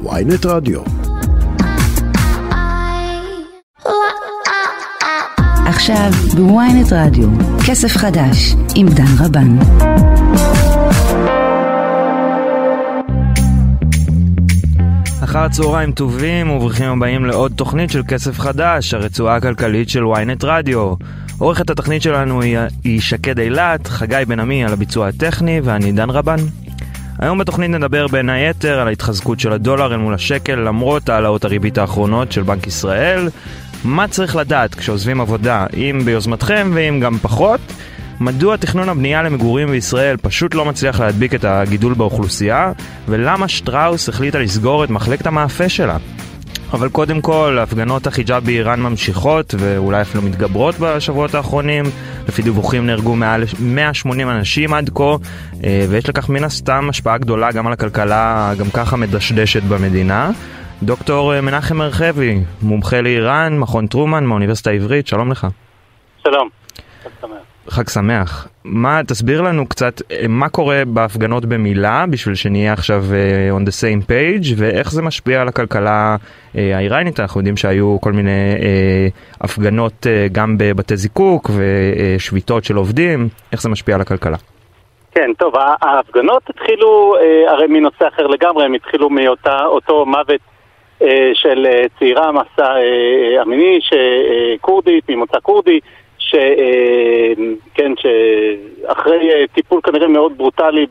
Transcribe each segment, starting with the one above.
ויינט רדיו. עכשיו בוויינט רדיו, כסף חדש עם דן רבן. אחר הצהריים טובים וברוכים הבאים לעוד תוכנית של כסף חדש, הרצועה הכלכלית של וויינט רדיו. עורכת התוכנית שלנו היא שקד אילת, חגי בן עמי על הביצוע הטכני ואני דן רבן. היום בתוכנית נדבר בין היתר על ההתחזקות של הדולר אל מול השקל למרות העלאות הריבית האחרונות של בנק ישראל. מה צריך לדעת כשעוזבים עבודה, אם ביוזמתכם ואם גם פחות? מדוע תכנון הבנייה למגורים בישראל פשוט לא מצליח להדביק את הגידול באוכלוסייה? ולמה שטראוס החליטה לסגור את מחלקת המאפה שלה? אבל קודם כל, הפגנות החיג'אב באיראן ממשיכות ואולי אפילו מתגברות בשבועות האחרונים. לפי דיווחים נהרגו מעל 180 אנשים עד כה, ויש לכך מן הסתם השפעה גדולה גם על הכלכלה, גם ככה מדשדשת במדינה. דוקטור מנחם הרחבי, מומחה לאיראן, מכון טרומן מהאוניברסיטה העברית, שלום לך. שלום, חג שמח. חג שמח. תסביר לנו קצת מה קורה בהפגנות במילה, בשביל שנהיה עכשיו on the same page, ואיך זה משפיע על הכלכלה האיראנית. אנחנו יודעים שהיו כל מיני הפגנות גם בבתי זיקוק ושביתות של עובדים. איך זה משפיע על הכלכלה? כן, טוב, ההפגנות התחילו הרי מנושא אחר לגמרי, הם התחילו מאותו מוות של צעירה מסע אמיני, שכורדית, ממוצא כורדי, שכן, שאחרי טיפול כנראה מאוד ברוטלי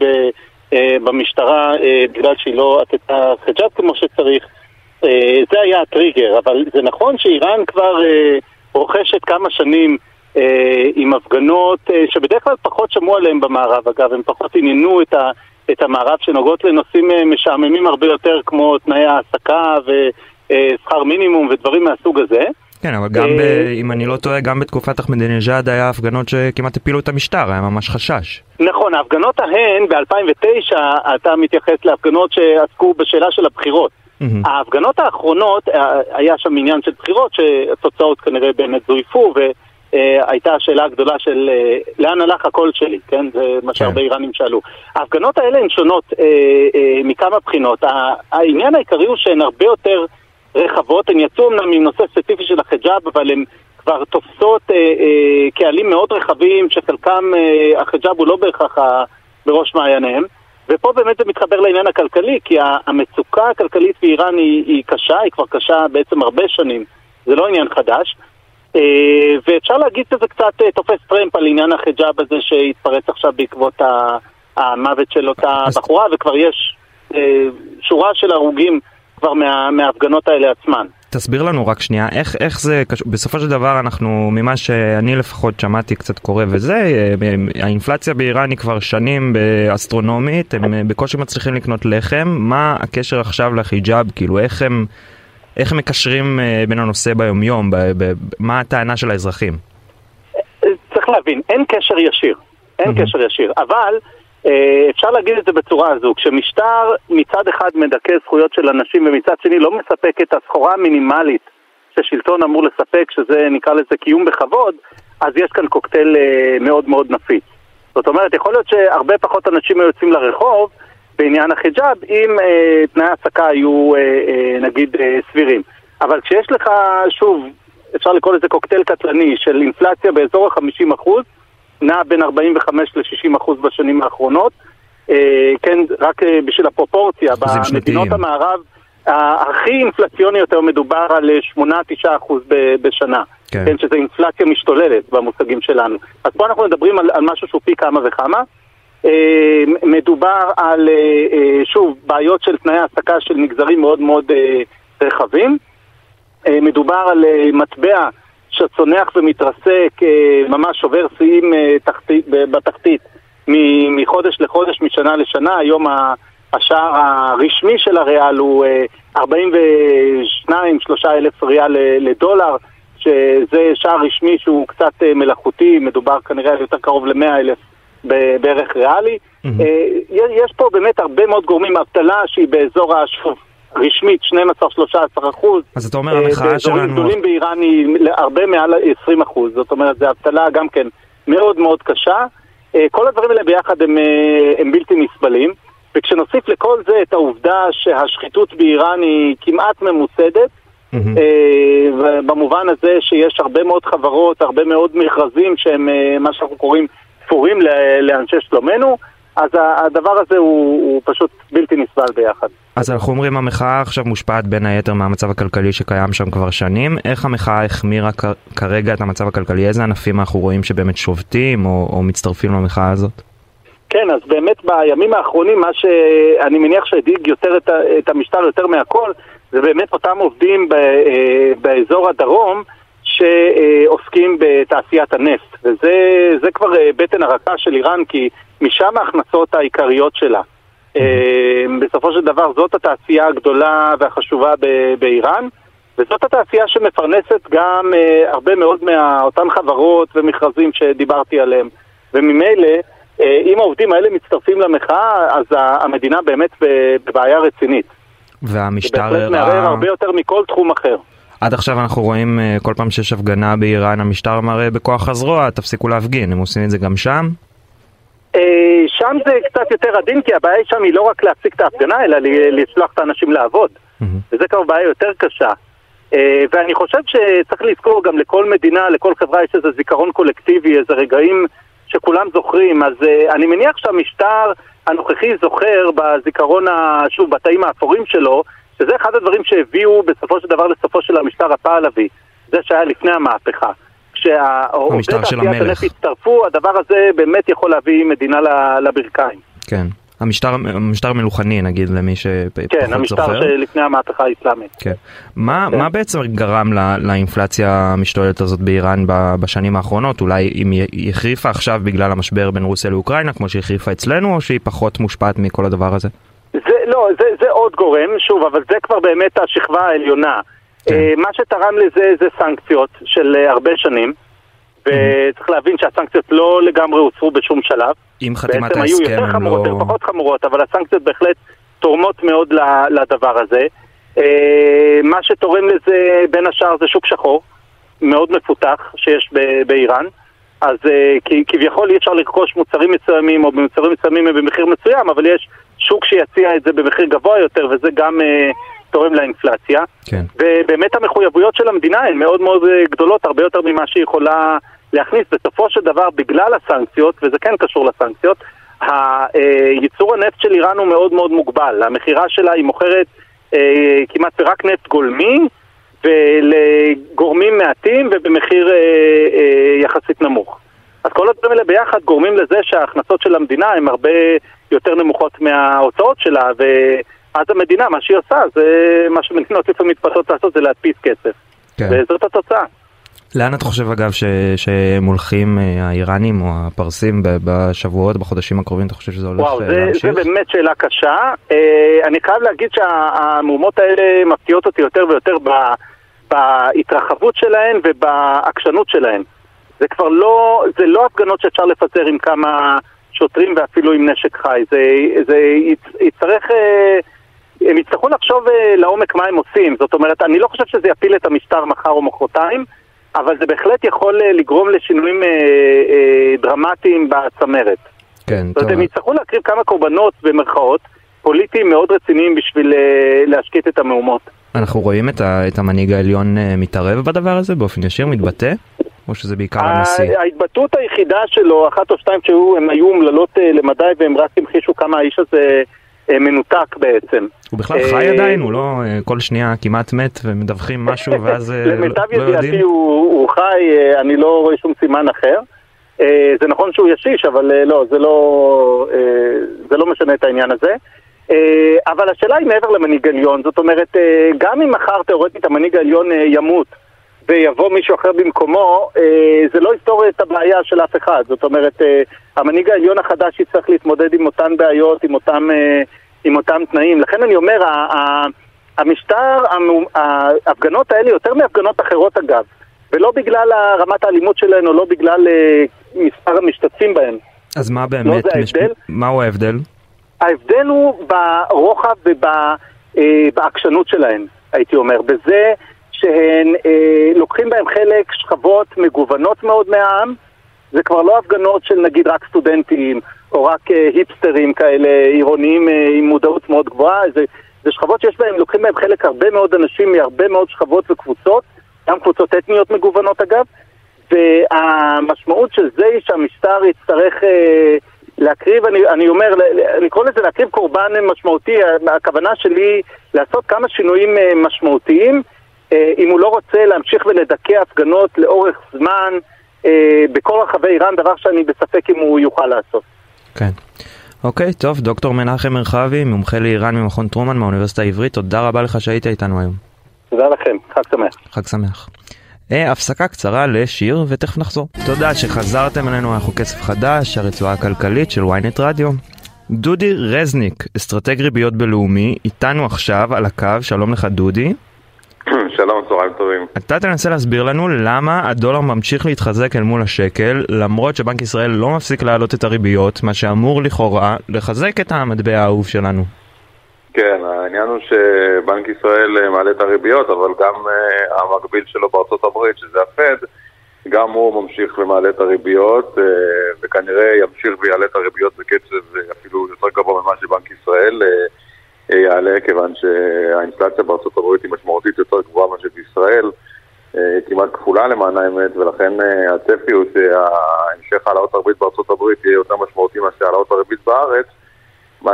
במשטרה, בגלל שהיא לא עטתה חיג'אב כמו שצריך, זה היה הטריגר. אבל זה נכון שאיראן כבר רוכשת כמה שנים עם הפגנות שבדרך כלל פחות שמעו עליהם במערב, אגב, הם פחות עניינו את המערב, שנוגעות לנושאים משעממים הרבה יותר, כמו תנאי העסקה ושכר מינימום ודברים מהסוג הזה. כן, אבל גם, אם אני לא טועה, גם בתקופת אחמדינג'אד היה הפגנות שכמעט הפילו את המשטר, היה ממש חשש. נכון, ההפגנות ההן ב-2009 אתה מתייחס להפגנות שעסקו בשאלה של הבחירות. ההפגנות האחרונות, היה שם עניין של בחירות שהתוצאות כנראה באמת זויפו, והייתה השאלה הגדולה של לאן הלך הקול שלי, כן? זה מה שהרבה איראנים שאלו. ההפגנות האלה הן שונות מכמה בחינות. העניין העיקרי הוא שהן הרבה יותר רחבות, הן יצאו אמנם עם נושא ספציפי של החיג'אב, אבל הן כבר תופסות קהלים מאוד רחבים, שחלקם החיג'אב הוא לא בהכרח בראש מעייניהם, ופה באמת זה מתחבר לעניין הכלכלי, כי המצוקה הכלכלית באיראן היא קשה, היא כבר קשה בעצם הרבה שנים, זה לא עניין חדש, ואפשר להגיד שזה קצת תופס טרמפ על עניין החיג'אב הזה שהתפרץ עכשיו בעקבות המוות של אותה בחורה, וכבר יש שורה של הרוגים כבר מההפגנות האלה עצמן. תסביר לנו רק שנייה, איך זה בסופו של דבר, אנחנו, ממה שאני לפחות שמעתי קצת קורה, וזה האינפלציה באיראן היא כבר שנים באסטרונומית, הם בקושי מצליחים לקנות לחם. מה הקשר עכשיו לחיג'אב? כאילו, איך הם מקשרים בין הנושא ביומיום? מה הטענה של האזרחים? צריך להבין, אין קשר ישיר. אבל אפשר להגיד את זה בצורה הזו, כשמשטר מצד אחד מדכא זכויות של אנשים ומצד שני לא מספק את הסחורה המינימלית ששלטון אמור לספק, שזה נקרא לזה קיום בכבוד, אז יש כאן קוקטייל מאוד מאוד נפיץ. זאת אומרת, יכול להיות שהרבה פחות אנשים היו יוצאים לרחוב בעניין החיג'אב אם תנאי העסקה היו נגיד סבירים. אבל כשיש לך, שוב, אפשר לקרוא לזה קוקטייל קטלני של אינפלציה באזור ה-50%, נע בין 45 ל-60% בשנים האחרונות. כן, רק בשביל הפרופורציה, במדינות המערב הכי אינפלציוניות היום מדובר על 8-9% בשנה. כן, שזה אינפלציה משתוללת במושגים שלנו. אז פה אנחנו מדברים על משהו שהוא פי כמה וכמה. מדובר על, שוב, בעיות של תנאי העסקה של מגזרים מאוד מאוד רחבים. מדובר על מטבע שצונח ומתרסק, ממש עובר שיאים בתחתית מחודש לחודש, משנה לשנה. היום השער הרשמי של הריאל הוא 42-3 אלף ריאל לדולר, שזה שער רשמי שהוא קצת מלאכותי, מדובר כנראה יותר קרוב ל100 אלף בערך ריאלי. יש פה באמת הרבה מאוד גורמים, אבטלה שהיא באזור השפוף רשמית 12-13%. אז אתה אומר, המחאה שלנו באזורים גדולים באיראן היא הרבה מעל 20%. זאת אומרת, זה אבטלה גם כן מאוד מאוד קשה. כל הדברים האלה ביחד הם בלתי נסבלים. וכשנוסיף לכל זה את העובדה שהשחיתות באיראן היא כמעט ממוסדת, במובן הזה שיש הרבה מאוד חברות, הרבה מאוד מכרזים שהם מה שאנחנו קוראים תפורים לאנשי שלומנו, אז הדבר הזה הוא פשוט בלתי נסבל ביחד. אז אנחנו אומרים, המחאה עכשיו מושפעת בין היתר מהמצב הכלכלי שקיים שם כבר שנים. איך המחאה החמירה כרגע את המצב הכלכלי? איזה ענפים אנחנו רואים שבאמת שובתים או מצטרפים למחאה הזאת? כן, אז באמת בימים האחרונים מה שאני מניח שהדאיג יותר את המשטר יותר מהכל, זה באמת אותם עובדים באזור הדרום שעוסקים בתעשיית הנפט. וזה כבר בטן הרכה של איראן, כי משם ההכנסות העיקריות שלה. בסופו של דבר זאת התעשייה הגדולה והחשובה באיראן, וזאת התעשייה שמפרנסת גם הרבה מאוד מאותן חברות ומכרזים שדיברתי עליהם. וממילא, אם העובדים האלה מצטרפים למחאה, אז המדינה באמת בבעיה רצינית. והמשטר בהחלט מערער הרבה יותר מכל תחום אחר. עד עכשיו אנחנו רואים כל פעם שיש הפגנה באיראן, המשטר מראה בכוח הזרוע, תפסיקו להפגין. הם עושים את זה גם שם? שם זה קצת יותר עדין, כי הבעיה שם היא לא רק להפסיק את ההפגנה, אלא להצלח את האנשים לעבוד. וזה כבר בעיה יותר קשה. ואני חושב שצריך לזכור גם לכל מדינה, לכל חברה יש איזה זיכרון קולקטיבי, איזה רגעים שכולם זוכרים. אז אני מניח שהמשטר הנוכחי זוכר בזיכרון, שוב, בתאים האפורים שלו, שזה אחד הדברים שהביאו בסופו של דבר לסופו של המשטר הפעלבי, זה שהיה לפני המהפכה. כשהעובדי תעשיית הנפט הצטרפו, הדבר הזה באמת יכול להביא מדינה לברכיים. כן, המשטר מלוכני נגיד למי שפחות זוכר. כן, המשטר שלפני המהפכה האסלאמית. כן. מה בעצם גרם לאינפלציה המשתוללת הזאת באיראן בשנים האחרונות? אולי אם היא החריפה עכשיו בגלל המשבר בין רוסיה לאוקראינה, כמו שהיא החריפה אצלנו, או שהיא פחות מושפעת מכל הדבר הזה? זה עוד גורם, שוב, אבל זה כבר באמת השכבה העליונה. מה שתרם לזה זה סנקציות של הרבה שנים, וצריך להבין שהסנקציות לא לגמרי הוצרו בשום שלב. עם חתימת ההסכם, בעצם היו יותר חמורות, היו פחות חמורות, אבל הסנקציות בהחלט תורמות מאוד לדבר הזה. מה שתורם לזה בין השאר זה שוק שחור, מאוד מפותח שיש באיראן, אז כביכול אי אפשר לרכוש מוצרים מסוימים, או במוצרים מסוימים במחיר מסוים, אבל יש שוק שיציע את זה במחיר גבוה יותר, וזה גם תורם לאינפלציה. כן. ובאמת המחויבויות של המדינה הן מאוד מאוד גדולות, הרבה יותר ממה שהיא יכולה להכניס. בסופו של דבר, בגלל הסנקציות, וזה כן קשור לסנקציות, ייצור הנפט של איראן הוא מאוד מאוד מוגבל. המחירה שלה היא מוכרת כמעט רק נפט גולמי, ולגורמים מעטים ובמחיר יחסית נמוך. אז כל הדברים האלה ביחד גורמים לזה שההכנסות של המדינה הן הרבה יותר נמוכות מההוצאות שלה, ואז המדינה, מה שהיא עושה, זה מה שמדינות לפעמים מתפתות לעשות, זה להדפיס כסף. כן. וזאת התוצאה. לאן אתה חושב אגב שהם הולכים, האיראנים או הפרסים בשבועות, בחודשים הקרובים, אתה חושב שזה הולך להמשיך? וואו, זה באמת שאלה קשה. אני חייב להגיד שהמהומות האלה מפתיעות אותי יותר ויותר בהתרחבות שלהן ובהקשנות שלהן. זה כבר לא, זה לא הפגנות שאפשר לפצר עם כמה שוטרים ואפילו עם נשק חי. זה יצטרך, הם יצטרכו לחשוב לעומק מה הם עושים. זאת אומרת, אני לא חושב שזה יפיל את המשטר מחר או מחרתיים, אבל זה בהחלט יכול לגרום לשינויים דרמטיים בצמרת. כן, זאת אומרת, הם יצטרכו להקריב כמה קורבנות במרכאות פוליטיים מאוד רציניים בשביל להשקיט את המהומות. אנחנו רואים את המנהיג העליון מתערב בדבר הזה, באופן ישיר מתבטא? או שזה בעיקר הנשיא? ההתבטאות היחידה שלו, אחת או שתיים שהן היו אומללות למדי, והם רק המחישו כמה האיש הזה מנותק בעצם. הוא בכלל חי עדיין, הוא לא כל שנייה כמעט מת ומדווחים משהו ואז לא יודעים? למיטב ידיעתי הוא חי, אני לא רואה שום סימן אחר. זה נכון שהוא ישיש, אבל לא, זה לא משנה את העניין הזה. אבל השאלה היא מעבר למנהיג העליון, זאת אומרת, גם אם מחר תיאורטית המנהיג העליון ימות, ויבוא מישהו אחר במקומו, זה לא יפתור את הבעיה של אף אחד. זאת אומרת, המנהיג העליון החדש יצטרך להתמודד עם אותן בעיות, עם אותם תנאים. לכן אני אומר, המשטר, ההפגנות האלה, יותר מהפגנות אחרות אגב, ולא בגלל רמת האלימות שלהן, או לא בגלל מספר המשתתפים בהן. אז מה באמת? מהו ההבדל? ההבדל הוא ברוחב ובעקשנות שלהן, הייתי אומר. בזה שהן לוקחים בהם חלק שכבות מגוונות מאוד מהעם, זה כבר לא הפגנות של נגיד רק סטודנטים, או רק היפסטרים כאלה עירוניים עם מודעות מאוד גבוהה. זה שכבות שיש בהם, לוקחים בהם חלק הרבה מאוד אנשים מהרבה מאוד שכבות וקבוצות, גם קבוצות אתניות מגוונות אגב, והמשמעות של זה היא שהמשטר יצטרך להקריב, אני אומר, לקרוא לזה להקריב קורבן משמעותי, הכוונה שלי לעשות כמה שינויים משמעותיים, אם הוא לא רוצה להמשיך ולדכא הפגנות לאורך זמן בכל רחבי איראן, דבר שאני בספק אם הוא יוכל לעשות. כן. אוקיי, טוב, דוקטור מנחם מרחבי, מומחה לאיראן ממכון טרומן מהאוניברסיטה העברית, תודה רבה לך שהיית איתנו היום. תודה לכם, חג שמח. חג שמח. הפסקה קצרה לשיר ותכף נחזור. תודה שחזרתם אלינו, אנחנו כסף חדש, הרצועה הכלכלית של וויינט רדיו. דודי רזניק, אסטרטג ריביות בלאומי, איתנו עכשיו על הקו, שלום לך דודי. שלום, צהריים טובים. אתה תנסה להסביר לנו למה הדולר ממשיך להתחזק אל מול השקל, למרות שבנק ישראל לא מפסיק להעלות את הריביות, מה שאמור לכאורה לחזק את המטבע האהוב שלנו. כן, העניין הוא שבנק ישראל מעלה את הריביות, אבל גם המקביל שלו בארצות הברית, שזה הפד, גם הוא ממשיך ומעלה את הריביות, וכנראה ימשיך ויעלה את הריביות בקצב אפילו יותר גבוה ממה שבנק ישראל יעלה, כיוון שהאינפלציה בארצות הברית היא משמעותית יותר גבוהה ממה שבישראל, כמעט כפולה למען האמת, ולכן הצפי הוא שההמשך העלאות הריבית בארצות הברית יהיה יותר משמעותי ממה שהעלאות הריבית בארץ, מה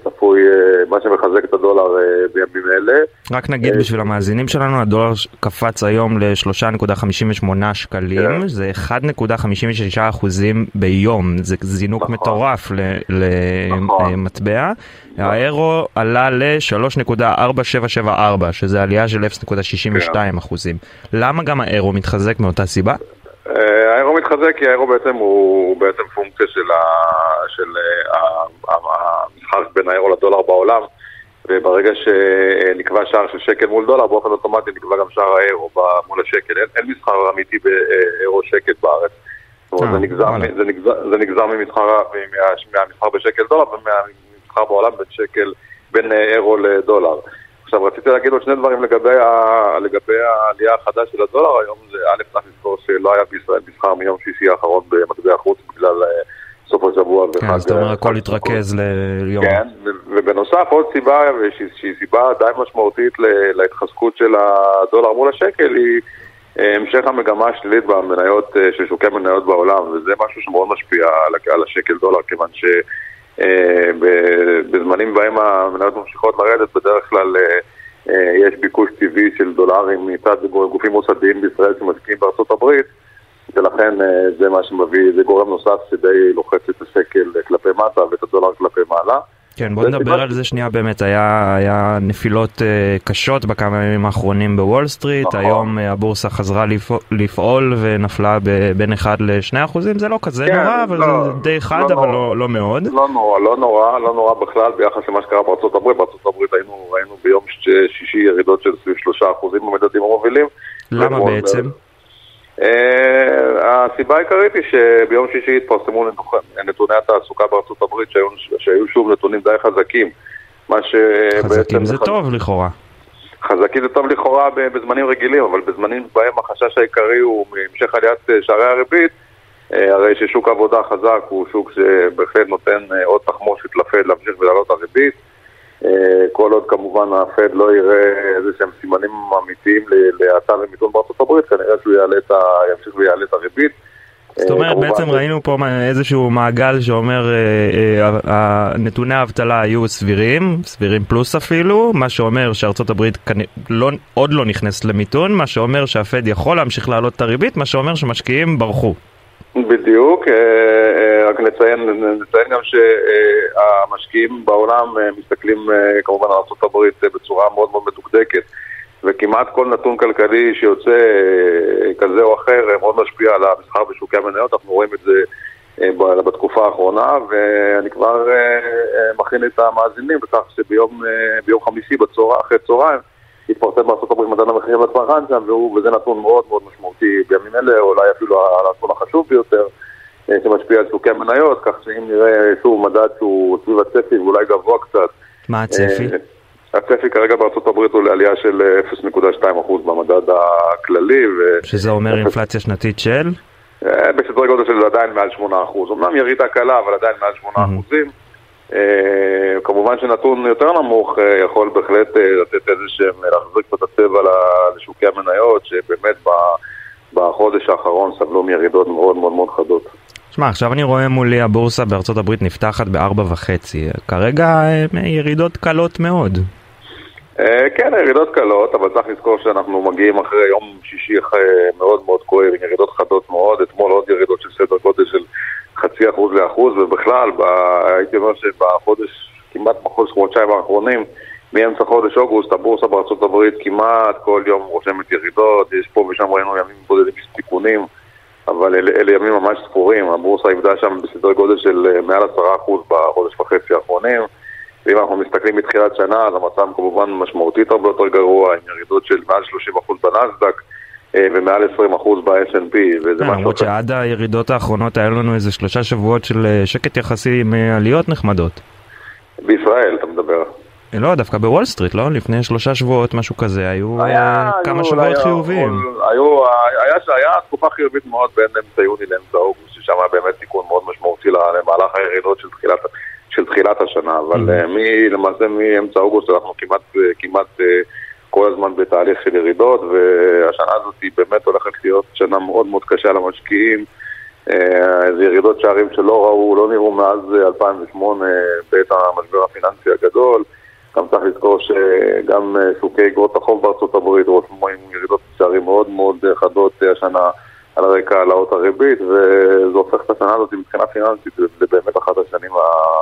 שצפוי, מה שמחזק את הדולר בימים אלה. רק נגיד בשביל המאזינים שלנו, הדולר קפץ היום ל-3.58 שקלים, זה 1.56% ביום, זה זינוק מטורף למטבע. האירו עלה ל-3.4774, שזה עלייה של 0.62%. למה גם האירו מתחזק מאותה סיבה? האירו מתחזק כי האירו בעצם הוא בעצם פונקציה של המסחר בין האירו לדולר בעולם, וברגע שנקבע שער של שקל מול דולר באופן אוטומטי נקבע גם שער האירו מול השקל. אין מסחר אמיתי באירו שקל בארץ, זה נגזר מהמסחר בשקל דולר ומהמסחר בעולם בין אירו לדולר. עכשיו, רציתי להגיד עוד שני דברים לגבי העלייה החדש של הדולר היום. זה א', צריך לזכור שלא היה בישראל מסחר מיום שישי האחרון במטבע חוץ בגלל סוף השבוע. כן, זאת אומרת, הכל התרכז ליום. כן, ובנוסף עוד סיבה, שהיא סיבה די משמעותית להתחזקות של הדולר מול השקל, היא המשך המגמה השלילית במניות, של שוקי מניות בעולם, וזה משהו שמאוד משפיע על השקל דולר, כיוון ש... בזמנים בהם המניות ממשיכות לרדת, בדרך כלל יש ביקוש טבעי של דולרים מצד גופים מוסדיים בישראל שמסכים בארצות הברית, ולכן זה מה שמביא, זה גורם נוסף שדי לוחץ את השקל כלפי מטה ואת הדולר כלפי מעלה. כן, בוא נדבר על זה שנייה. באמת היה נפילות קשות בכמה ימים האחרונים בוול סטריט, היום הבורסה חזרה לפעול ונפלה בין 1-2%, זה לא כזה נורא, אבל זה די חד, אבל לא מאוד. לא נורא בכלל ביחס למה שקרה בארצות הברית. בארצות הברית ראינו ביום שישי ירידות של 3% במדדים המובילים. למה בעצם? הסיבה העיקרית היא שביום שישי התפרסמו נתוני התעסוקה בארצות הברית שהיו שוב נתונים די חזקים. חזקים זה טוב לכאורה. חזקים זה טוב לכאורה בזמנים רגילים, אבל בזמנים בהם החשש העיקרי הוא המשך עליית שערי הריבית, הרי ששוק עבודה חזק הוא שוק שבהחלט נותן עוד תחמושת לפד להמשיך ולעלות הריבית, כל עוד כמובן הפד לא יראה איזה שהם סימנים אמיתיים להאטה ומיתון בארצות הברית, כנראה שהוא ימשיך ויעלה את הריבית. זאת אומרת, בעצם ראינו פה איזשהו מעגל שאומר נתוני האבטלה היו סבירים, סבירים פלוס אפילו, מה שאומר שארצות הברית עוד לא נכנס למיתון, מה שאומר שהפד יכול להמשיך להעלות את הריבית, מה שאומר שמשקיעים ברחו. בדיוק, רק נציין גם שהמשקיעים בעולם מסתכלים כמובן על ארצות הברית בצורה מאוד מאוד מדוקדקת, וכמעט כל נתון כלכלי שיוצא כזה או אחר מאוד משפיע על המסחר בשוקי המניות. אנחנו רואים את זה בתקופה האחרונה, ואני כבר מכין את המאזינים בכך שביום חמישי אחרי צהריים התפרסם בארצות הברית מדד המחירים לצרכן שם, וזה נתון מאוד מאוד משמעותי בימים אלה, אולי אפילו הנתון החשוב ביותר שמשפיע על שוקי המניות, כך שאם נראה שוב מדד שהוא סביב הצפי ואולי גבוה קצת. מה הצפי? הצפי כרגע בארצות הברית הוא לעלייה של 0.2% במדד הכללי. שזה אומר אינפלציה שנתית של? בסדר גודל של זה עדיין מעל 8%. אמנם ירידה קלה, אבל עדיין מעל 8%. כמובן שנתון יותר נמוך יכול בהחלט לתת איזה שם, להחזיק את הצבע לשוקי המניות, שבאמת בחודש האחרון סבלו מירידות מאוד מאוד מאוד חדות. שמע, עכשיו אני רואה מולי הבורסה בארצות הברית נפתחת ב4.5. כרגע ירידות קלות מאוד. כן, ירידות קלות, אבל צריך לזכור שאנחנו מגיעים אחרי יום שישי מאוד מאוד כואב, ירידות חדות מאוד, אתמול עוד ירידות של סדר גודל של 0.5% ל1%, ובכלל, הייתי אומר שבחודש, כמעט בחודש חודשיים האחרונים, מאמצע חודש אוגוסט, הבורסה בארצות הברית כמעט כל יום רושמת ירידות, יש פה ושם ראינו ימים בודדים של תיקונים, אבל אלה ימים ממש ספורים, הבורסה עבדה שם בסדר גודל של מעל 10% בחודש וחצי האחרונים, ואם אנחנו מסתכלים מתחילת שנה, אז המצב כמובן משמעותית הרבה יותר גרוע, עם ירידות של מעל 30% בנאסד"ק, ומעל 20% ב-S&P. למרות שעד הירידות האחרונות היה לנו איזה 3 שבועות של שקט יחסי עם עליות נחמדות. בישראל, אתה מדבר. לא, דווקא בוול סטריט, לא? לפני 3 שבועות, משהו כזה, היו כמה שבועות חיוביים. היה תקופה חיובית מאוד בין אמצע יוני לאמצע אוגוסט, ששם היה באמת תיקון מאוד משמעותי למהלך הירידות של תחילת השנה, אבל למעשה מאמצע אוגוסט אנחנו כמעט כל הזמן בתהליך של ירידות, והשנה הזאת היא באמת הולכת להיות שנה מאוד מאוד קשה למשקיעים. זה ירידות שערים שלא ראו, לא נראו מאז 2008 בעת המשבר הפיננסי הגדול. גם צריך לזכור שגם שוקי אגרות החוב בארצות הברית רושמו עם ירידות שערים מאוד מאוד חדות השנה על הרקע העלאות הריבית, וזה הופך את השנה הזאת מבחינה פיננסית, זה באמת אחת השנים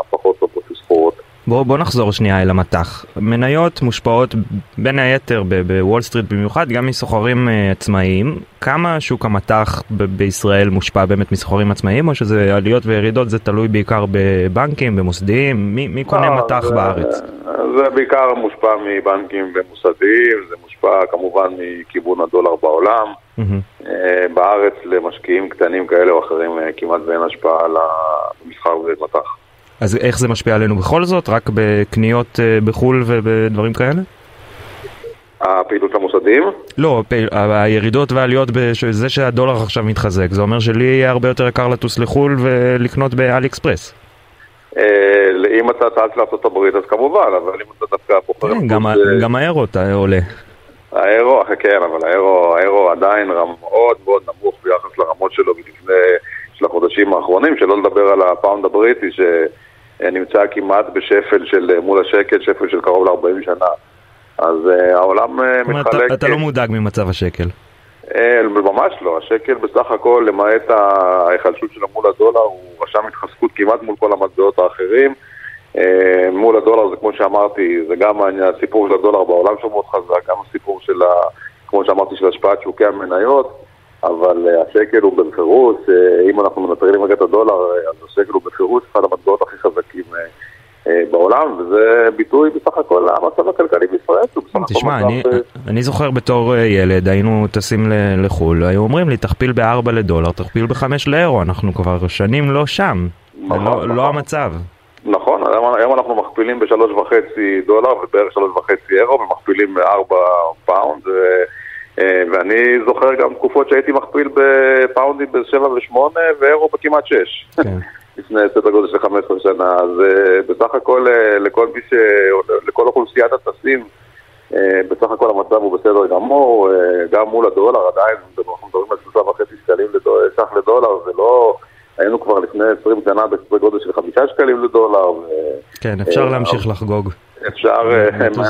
הפחות טובות שזכורות. בואו נחזור שנייה אל המתח. מניות מושפעות בין היתר בוול סטריט במיוחד, גם מסוחרים עצמאיים. כמה שוק המתח בישראל מושפע באמת מסוחרים עצמאיים, או שזה עליות וירידות, זה תלוי בעיקר בבנקים, במוסדיים? מי קונה מתח בארץ? זה בעיקר מושפע מבנקים ומוסדיים, זה מושפע כמובן מכיוון הדולר בעולם. בארץ למשקיעים קטנים כאלה או אחרים כמעט ואין השפעה על המסחר ומתח. אז איך זה משפיע עלינו בכל זאת? רק בקניות בחול ובדברים כאלה? הפעילות למוסדים? לא, הירידות והעליות, זה שהדולר עכשיו מתחזק. זה אומר שלי יהיה הרבה יותר יקר לטוס לחול ולקנות באל אקספרס. אם אתה תעלת לארצות הברית, אז כמובן, אבל אם אתה דווקא בוחר... גם האירו עולה. האירו, כן, אבל האירו עדיין מאוד מאוד נמוך ביחס לרמות שלו של החודשים האחרונים, שלא לדבר על הפאונד הבריטי ש... נמצא כמעט בשפל של מול השקל, שפל של קרוב ל40 שנה. אז העולם מתחלק... אתה לא מודאג ממצב השקל? ממש לא. השקל בסך הכל, למעט ההיחלשות שלו מול הדולר, הוא רשם התחזקות כמעט מול כל המטבעות האחרים. מול הדולר זה כמו שאמרתי, זה גם הסיפור של הדולר בעולם שהוא מאוד חזק, גם הסיפור של, כמו שאמרתי, של השפעת שוקי המניות, אבל השקל הוא בפירוש, אם אנחנו מנטרלים רגע את הדולר, אז השקל הוא בפירוש אחד המטבעות הכי חזקים בעולם, וזה ביטוי בסך הכל המצב הכלכלי בישראל. תשמע, אני זוכר בתור ילד, היינו טסים לחול, היו אומרים לי, תכפיל ב4 לדולר, תכפיל ב5 לאירו, אנחנו כבר שנים לא שם, לא המצב. נכון, היום אנחנו מכפילים ב$3.5 ובערך $3.5 ומכפילים ב4 פאונד, ואני זוכר גם תקופות שהייתי מכפיל בפאונדים ב7 ו8 ואירו בכמעט 6 לפני סדר גודל של 15 שנה. אז בסך הכל לכל אוכלוסיית הטסים בסך הכל המצב הוא בסדר גמור, גם מול הדולר עדיין אנחנו מדברים על 3.5 שקלים שח לדולר, זה לא... היינו כבר לפני 20 שנה בסדר גודל של 5 שקלים לדולר. כן, אפשר להמשיך לחגוג. אפשר,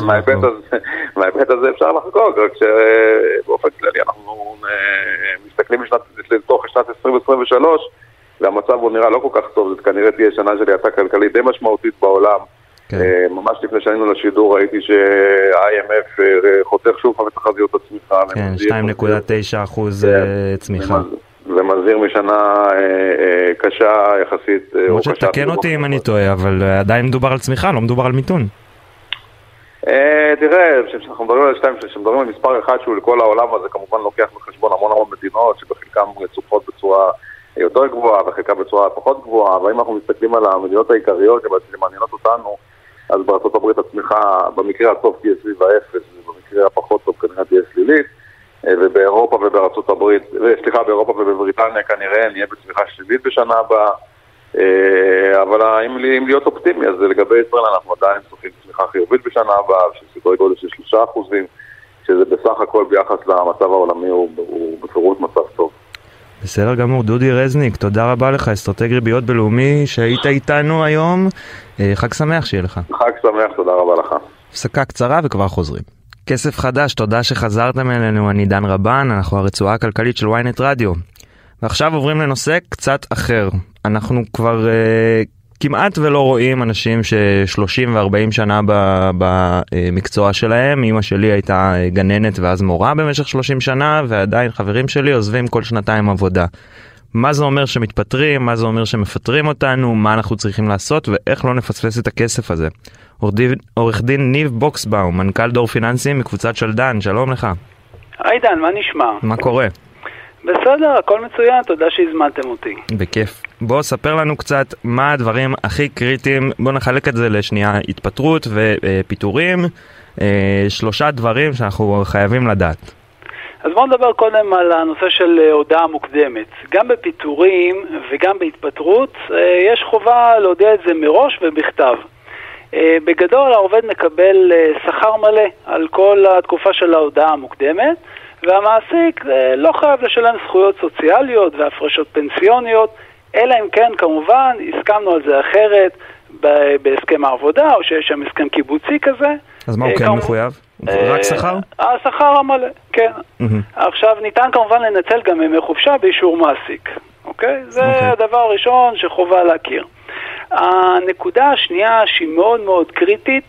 מההיבט הזה אפשר לחגוג, רק שבאופן כללי אנחנו מסתכלים לתוך שנת 2023, והמצב הוא נראה לא כל כך טוב, זה כנראה תהיה שנה של האטה כלכלית די משמעותית בעולם. ממש לפני שענינו לשידור ראיתי ש-IMF חותך שוב את תחזיות הצמיחה. כן, 2.9% צמיחה. ומזהיר משנה קשה יחסית. למרות שתקן אותי אם אני טועה, אבל עדיין מדובר על צמיחה, לא מדובר על מיתון. תראה, כשאנחנו מדברים על 2, כשמדברים על מספר 1 שהוא לכל העולם, אז זה כמובן לוקח בחשבון המון המון מדינות שבחלקם צופות בצורה יותר גבוהה, בחלקם בצורה פחות גבוהה, אבל אם אנחנו מסתכלים על המדינות העיקריות שמעניינות אותנו, אז בארצות הברית הצמיחה במקרה הטוב תהיה סביב ה-0, ובמקרה הפחות טוב כנראה תהיה שלילית. ובאירופה ובארצות הברית, סליחה, באירופה ובבריטניה כנראה נהיה בצמיחה שלילית בשנה הבאה, אבל אם להיות אופטימי, אז לגבי ישראל אנחנו עדיין צופים צמיחה חיובית בשנה הבאה, שסדרי גודל של 3%, שזה בסך הכל ביחס למצב העולמי הוא בפירוש מצב טוב. בסדר גמור, דודי רזניק, תודה רבה לך, אסטרטג ריביות בלאומי, שהיית איתנו היום, חג שמח שיהיה לך. חג שמח, תודה רבה לך. הפסקה קצרה וכבר חוזרים. כסף חדש, תודה שחזרתם אלינו, אני דן רבן, אנחנו הרצועה הכלכלית של וויינט רדיו. ועכשיו עוברים לנושא קצת אחר. אנחנו כבר כמעט ולא רואים אנשים ש30 ו40 שנה במקצוע שלהם. אמא שלי הייתה גננת ואז מורה במשך 30 שנה, ועדיין חברים שלי עוזבים כל שנתיים עבודה. מה זה אומר שמתפטרים, מה זה אומר שמפטרים אותנו, מה אנחנו צריכים לעשות ואיך לא נפספס את הכסף הזה. עורך דין ניב בוקסבאום, מנכ"ל דור פיננסים מקבוצת שלדן, שלום לך. היי דן, מה נשמע? מה קורה? בסדר, הכל מצוין, תודה שהזמנתם אותי. בכיף. בוא, ספר לנו קצת מה הדברים הכי קריטיים, בוא נחלק את זה לשנייה, התפטרות ופיטורים, שלושה דברים שאנחנו חייבים לדעת. אז בואו נדבר קודם על הנושא של הודעה מוקדמת. גם בפיטורים וגם בהתפטרות יש חובה להודיע את זה מראש ובכתב. בגדול העובד מקבל שכר מלא על כל התקופה של ההודעה המוקדמת, והמעסיק לא חייב לשלם זכויות סוציאליות והפרשות פנסיוניות, אלא אם כן כמובן הסכמנו על זה אחרת בהסכם העבודה, או שיש שם הסכם קיבוצי כזה. אז מה הוא כן מחויב? רק שכר? השכר המלא, כן. עכשיו ניתן כמובן לנצל גם ימי חופשה באישור מעסיק. אוקיי? זה הדבר הראשון שחובה להכיר. הנקודה השנייה שהיא מאוד מאוד קריטית,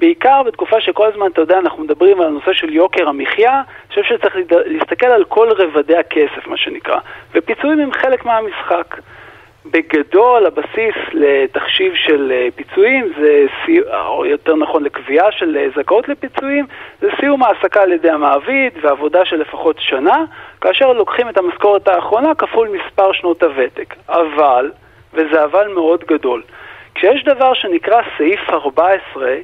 בעיקר בתקופה שכל הזמן, אתה יודע, אנחנו מדברים על הנושא של יוקר המחיה, אני חושב שצריך להסתכל על כל רבדי הכסף, מה שנקרא, ופיצויים הם חלק מהמשחק. בגדול, הבסיס לתחשיב של פיצויים, או יותר נכון לקביעה של זכאות לפיצויים, זה סיום העסקה על ידי המעביד ועבודה של לפחות שנה, כאשר לוקחים את המשכורת האחרונה כפול מספר שנות הוותק. אבל, וזה אבל מאוד גדול, כשיש דבר שנקרא סעיף 14,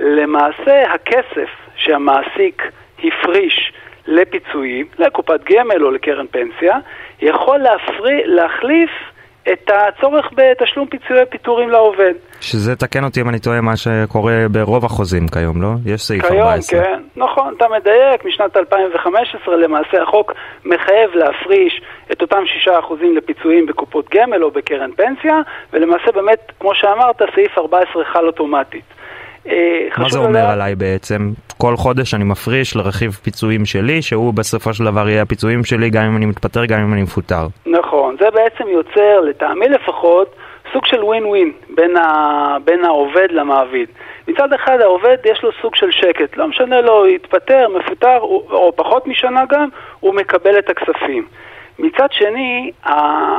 למעשה הכסף שהמעסיק הפריש לפיצויים, לקופת גמל או לקרן פנסיה, יכול להחליף את הצורך בתשלום פיצויי פיטורים לעובד. שזה תקן אותי אם אני טועה מה שקורה ברוב החוזים כיום, לא? יש סעיף 14. כן, נכון, אתה מדייק, משנת 2015 למעשה החוק מחייב להפריש את אותם 6% לפיצויים בקופות גמל או בקרן פנסיה, ולמעשה באמת, כמו שאמרת, סעיף 14 חל אוטומטית. מה זה אומר עליי בעצם? כל חודש אני מפריש לרכיב פיצויים שלי, שהוא בסופו של דבר יהיה הפיצויים שלי, גם אם אני מתפטר, גם אם אני מפוטר. נכון, זה בעצם יוצר, לטעמי לפחות, סוג של ווין-ווין בין העובד למעביד. מצד אחד העובד יש לו סוג של שקט, לא משנה לו, יתפטר, מפוטר, או פחות משנה גם, הוא מקבל את הכספים. מצד שני,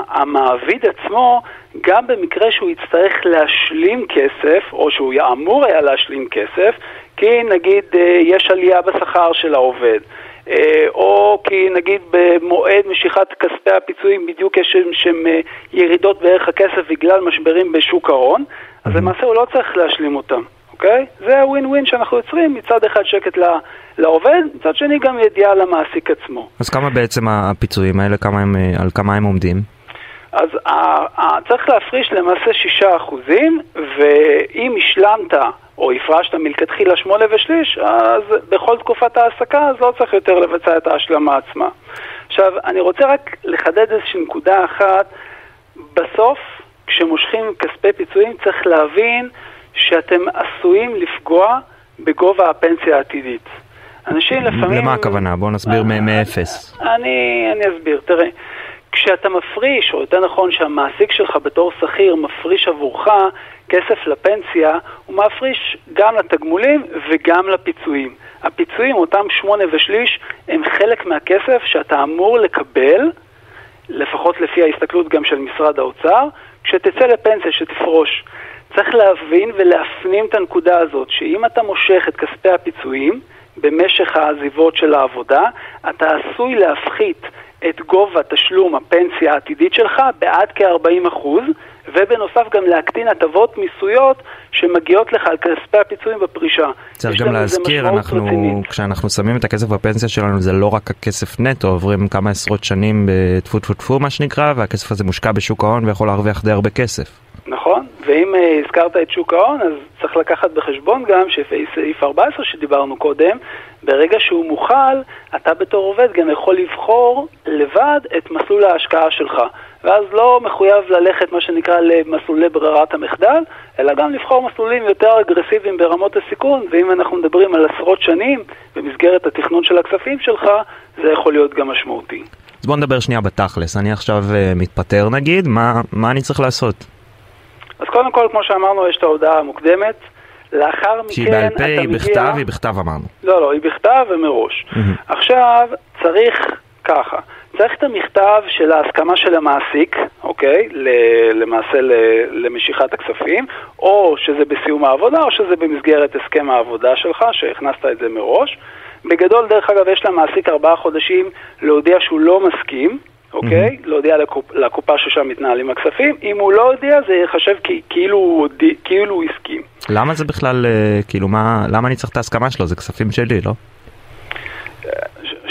המעביד עצמו, גם במקרה שהוא יצטרך להשלים כסף, או שהוא אמור היה להשלים כסף, כי נגיד יש עלייה בשכר של העובד, או כי נגיד במועד משיכת כספי הפיצויים בדיוק יש שם ירידות בערך הכסף בגלל משברים בשוק ההון, אז למעשה הוא לא צריך להשלים אותם. אוקיי? זה הווין ווין שאנחנו יוצרים, מצד אחד שקט לעובד, מצד שני גם ידיעה למעסיק עצמו. אז כמה בעצם הפיצויים האלה, על כמה הם עומדים? אז צריך להפריש למעשה 6%, ואם השלמת או הפרשת מלכתחילה 8.3%, אז בכל תקופת ההעסקה, אז לא צריך יותר לבצע את ההשלמה עצמה. עכשיו, אני רוצה רק לחדד איזושהי נקודה אחת. בסוף, כשמושכים כספי פיצויים, צריך להבין שאתם עשויים לפגוע בגובה הפנסיה העתידית. אנשים לפעמים... למה הכוונה? בואו נסביר מאפס. אני אסביר, תראה. כשאתה מפריש, או יותר נכון שהמעסיק שלך בתור שכיר מפריש עבורך כסף לפנסיה, הוא מפריש גם לתגמולים וגם לפיצויים. הפיצויים, אותם 8.3%, הם חלק מהכסף שאתה אמור לקבל, לפחות לפי ההסתכלות גם של משרד האוצר, כשתצא לפנסיה, שתפרוש. צריך להבין ולהפנים את הנקודה הזאת, שאם אתה מושך את כספי הפיצויים במשך העזיבות של העבודה, אתה עשוי להפחית את גובה תשלום הפנסיה העתידית שלך בעד כ-40%, ובנוסף גם להקטין הטבות מיסויות שמגיעות לך על כספי הפיצויים בפרישה. צריך גם להזכיר, כשאנחנו שמים את הכסף בפנסיה שלנו, זה לא רק הכסף נטו, עוברים כמה עשרות שנים בטפו טפו טפו מה שנקרא, והכסף הזה מושקע בשוק ההון ויכול להרוויח די הרבה כסף. נכון, ואם הזכרת את שוק ההון, אז צריך לקחת בחשבון גם שסעיף 14 שדיברנו קודם, ברגע שהוא מוכל, אתה בתור עובד גם יכול לבחור לבד את מסלול ההשקעה שלך. ואז לא מחויב ללכת מה שנקרא למסלולי ברירת המחדל, אלא גם לבחור מסלולים יותר אגרסיביים ברמות הסיכון, ואם אנחנו מדברים על עשרות שנים במסגרת התכנון של הכספים שלך, זה יכול להיות גם משמעותי. אז בוא נדבר שנייה בתכלס, אני עכשיו מתפטר נגיד, מה אני צריך לעשות? אז קודם כל, כמו שאמרנו, יש את ההודעה המוקדמת, לאחר מכן שהיא בעל פה, היא בכתב, היא בכתב אמרנו. לא, היא בכתב ומראש. עכשיו צריך ככה, צריך את המכתב של ההסכמה של המעסיק, אוקיי, למעשה למשיכת הכספים, או שזה בסיום העבודה, או שזה במסגרת הסכם העבודה שלך, שהכנסת את זה מראש. בגדול, דרך אגב, יש למעסיק 4 חודשים להודיע שהוא לא מסכים, אוקיי? להודיע לקופה ששם מתנהלים הכספים. אם הוא לא הודיע, זה יחשב כאילו הוא הסכים. למה זה בכלל, כאילו, למה אני צריך את ההסכמה שלו? זה כספים שלי, לא?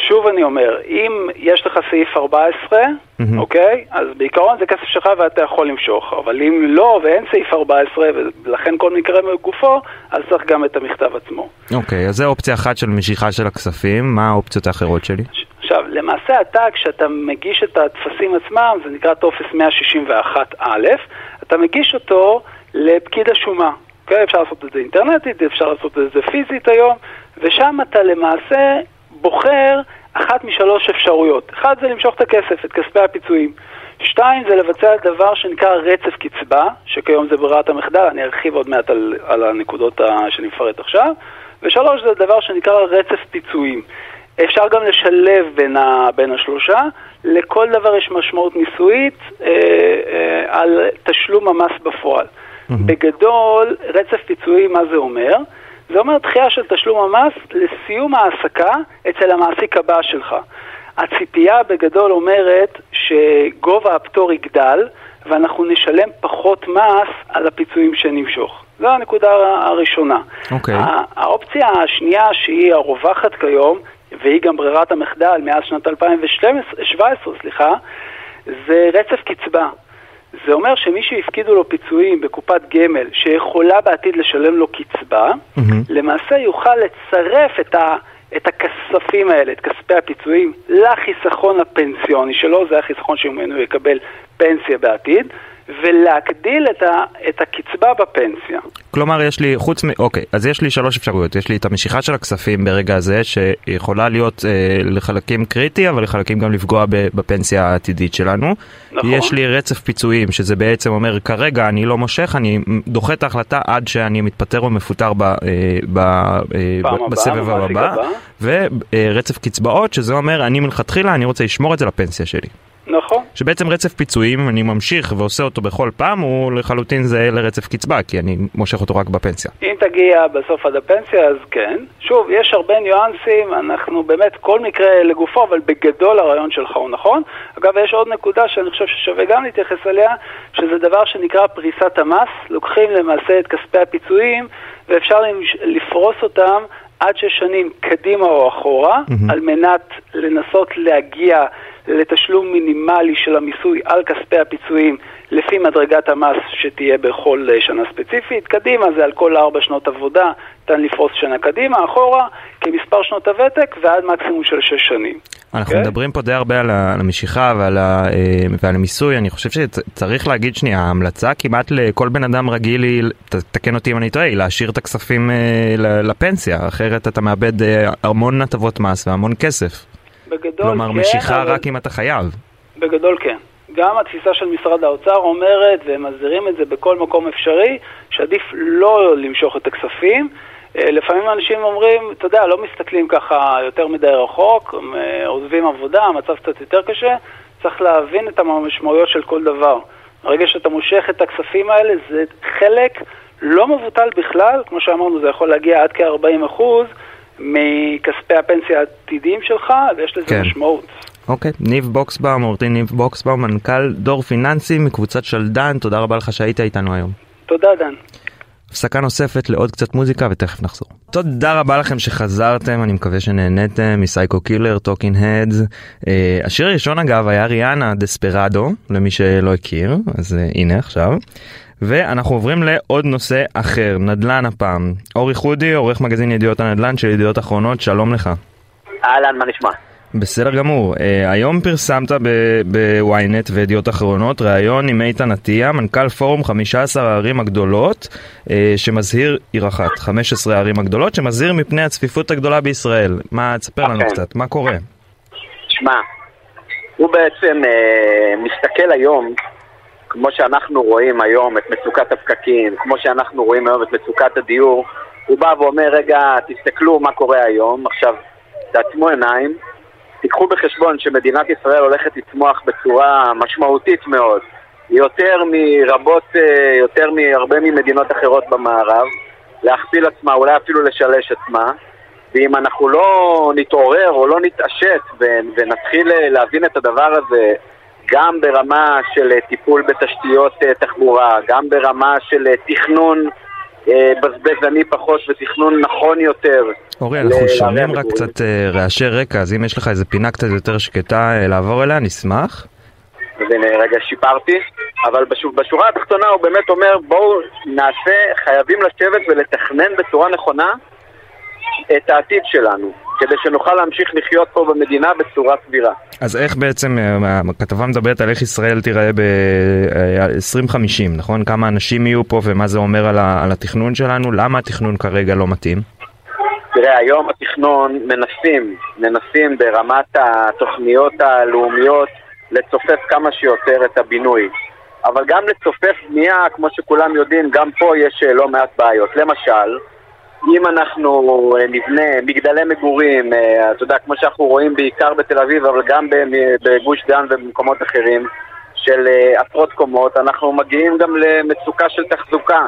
שוב אני אומר, אם יש לך סעיף 14, אוקיי? אז בעיקרון זה כסף שלך ואתה יכול למשוך. אבל אם לא, ואין סעיף 14, ולכן כל מקרה מגופו, אז צריך גם את המכתב עצמו. אוקיי, אז זו אופציה אחת של משיכה של הכספים. מה האופציות האחרות שלי? עכשיו, למעשה אתה, כשאתה מגיש את התפסים עצמם, זה נקרא טופס 161א, אתה מגיש אותו לפקיד השומה. אוקיי? אפשר לעשות את זה אינטרנטית, אפשר לעשות את זה פיזית היום, ושם אתה למעשה בוחר אחת מ3 אפשרויות. 1 זה למשוך את הכסף, את כספי הפיצויים. 2 זה לבצע את דבר שנקרא רצף קצבה, שכיום זה ברירת המחדל, אני ארחיב עוד מעט על הנקודות שאני מפרט עכשיו. 3 זה דבר שנקרא רצף פיצויים. אפשר גם לשלב בין ה3, לכל דבר יש משמעות ניסויית על תשלום המס בפועל. בגדול, רצף פיצויים, מה זה אומר? זה אומר דחייה של תשלום המס לסיום העסקה אצל המעסיק הבא שלך. הציפייה בגדול אומרת שגובה הפטור יגדל, ואנחנו נשלם פחות מס על הפיצויים שנמשוך. זו הנקודה הראשונה. Okay. האופציה השנייה שהיא הרווחת כיום, והיא גם ברירת המחדל מאז שנת 2017, זה רצף קצבה. זה אומר שמי שהפקידו לו פיצויים בקופת גמל שיכולה בעתיד לשלם לו קצבה, למעשה יוכל לצרף את הכספים האלה, את כספי הפיצויים, לחיסכון הפנסיוני שלו, זה החיסכון שממנו יקבל פנסיה בעתיד, ולהגדיל את הקצבה בפנסיה. כלומר, יש לי חוץ אוקיי, אז יש לי 3 אפשרויות. יש לי את המשיכה של הכספים ברגע הזה, שיכולה להיות לחלקים קריטי, אבל לחלקים גם לפגוע בפנסיה העתידית שלנו. נכון. יש לי רצף פיצויים, שזה בעצם אומר, כרגע אני לא מושך, אני דוחה את ההחלטה עד שאני מתפטר ומפוטר בסבב הבא. ורצף קצבאות, שזה אומר, אני מלכתחילה, אני רוצה לשמור את זה לפנסיה שלי. נכון. שבעצם רצף פיצויים, אני ממשיך ועושה אותו בכל פעם, הוא לחלוטין זהה לרצף קצבה, כי אני מושך אותו רק בפנסיה. אם תגיע בסוף עד הפנסיה, אז כן. שוב, יש הרבה ניואנסים, אנחנו באמת כל מקרה לגופו, אבל בגדול הרעיון שלך הוא נכון. אגב, יש עוד נקודה שאני חושב ששווה גם להתייחס עליה, שזה דבר שנקרא פריסת המס. לוקחים למעשה את כספי הפיצויים, ואפשר לפרוס אותם עד 6 שנים קדימה או אחורה, על מנת לנסות להגיע לתשלום מינימלי של המיסוי על כספי הפיצויים לפי מדרגת המס שתהיה בכל שנה ספציפית. קדימה זה על כל 4 שנות עבודה, ניתן לפרוס שנה קדימה, אחורה, כמספר שנות הוותק ועד מקסימום של 6 שנים. אנחנו מדברים פה די הרבה על המשיכה ועל המיסוי. אני חושב שצריך להגיד שנייה, ההמלצה כמעט לכל בן אדם רגיל היא, תקן אותי אם אני טועה, להשאיר את הכספים לפנסיה, אחרת אתה מאבד המון הטבות מס והמון כסף. כלומר, משיכה רק אם אתה חייב. בגדול כן. גם התפיסה של משרד האוצר אומרת, והם מסבירים את זה בכל מקום אפשרי, שעדיף לא למשוך את הכספים. לפעמים אנשים אומרים, אתה יודע, לא מסתכלים ככה יותר מדי רחוק, עוזבים עבודה, המצב קצת יותר קשה, צריך להבין את המשמעויות של כל דבר. הרגע שאתה מושך את הכספים האלה, זה חלק לא מבוטל בכלל, כמו שאמרנו, זה יכול להגיע עד כ-40%, מכספי הפנסיה העתידיים שלך, ויש לזה משמעות. אוקיי, ניב בוקסבאום, עורך-דין ניב בוקסבאום, מנכ"ל דור פיננסי מקבוצת שלדן, תודה רבה לך שהיית איתנו היום. תודה דן. הפסקה נוספת לעוד קצת מוזיקה ותכף נחזור. תודה רבה לכם שחזרתם, אני מקווה שנהנתם מסייקו קילר, טוקינג הדס. השיר הראשון אגב היה ריאנה, דספרדו, למי שלא הכיר, אז הנה עכשיו. ואנחנו עוברים לעוד נושא אחר, נדל"ן הפעם. אורי חודי, עורך מגזין ידיעות הנדל"ן של ידיעות אחרונות, שלום לך. אהלן, מה נשמע? בסדר גמור. היום פרסמת בוויינט וידיעות אחרונות ראיון עם איתן עטיה, מנכ"ל פורום 15 הערים הגדולות שמזהיר עיר אחת, 15 הערים הגדולות שמזהיר מפני הצפיפות הגדולה בישראל. מה, תספר לנו קצת, מה קורה? שמע, הוא בעצם מסתכל היום, כמו שאנחנו רואים היום את מצוקת הפקקים, כמו שאנחנו רואים היום את מצוקת הדיור, הוא בא ואומר, רגע, תסתכלו מה קורה היום, עכשיו תעצמו עיניים, תיקחו בחשבון שמדינת ישראל הולכת לצמוח בצורה משמעותית מאוד, יותר מהרבה ממדינות אחרות במערב, להכפיל עצמה, אולי אפילו לשלש עצמה, ואם אנחנו לא נתעורר או לא נתעשת ונתחיל להבין את הדבר הזה, גם ברמה של טיפול בתשתיות תחבורה, גם ברמה של תכנון בזבזני פחות ותכנון נכון יותר. אורי, אנחנו שומעים רק קצת רעשי רקע, אז אם יש לך איזה פינה קצת יותר שקטה לעבור אליה, נשמח. רגע, שיפרתי, אבל בשורה התחתונה הוא באמת אומר, בואו נעשה, חייבים לשבת ולתכנן בצורה נכונה את העתיד שלנו, כדי שנוכל להמשיך לחיות פה במדינה בצורה סבירה. אז איך בעצם, הכתבה מדברת על איך ישראל תיראה ב-2050, נכון? כמה אנשים יהיו פה ומה זה אומר על התכנון שלנו? למה התכנון כרגע לא מתאים? תראה, היום התכנון מנסים ברמת התוכניות הלאומיות לצופף כמה שיותר את הבינוי. אבל גם לצופף בנייה, כמו שכולם יודעים, גם פה יש לא מעט בעיות. למשל, אם אנחנו נבנה מגדלי מגורים, אתה יודע, כמו שאנחנו רואים בעיקר בתל אביב, אבל גם בגוש דן ובמקומות אחרים, של עשרות קומות, אנחנו מגיעים גם למצוקה של תחזוקה.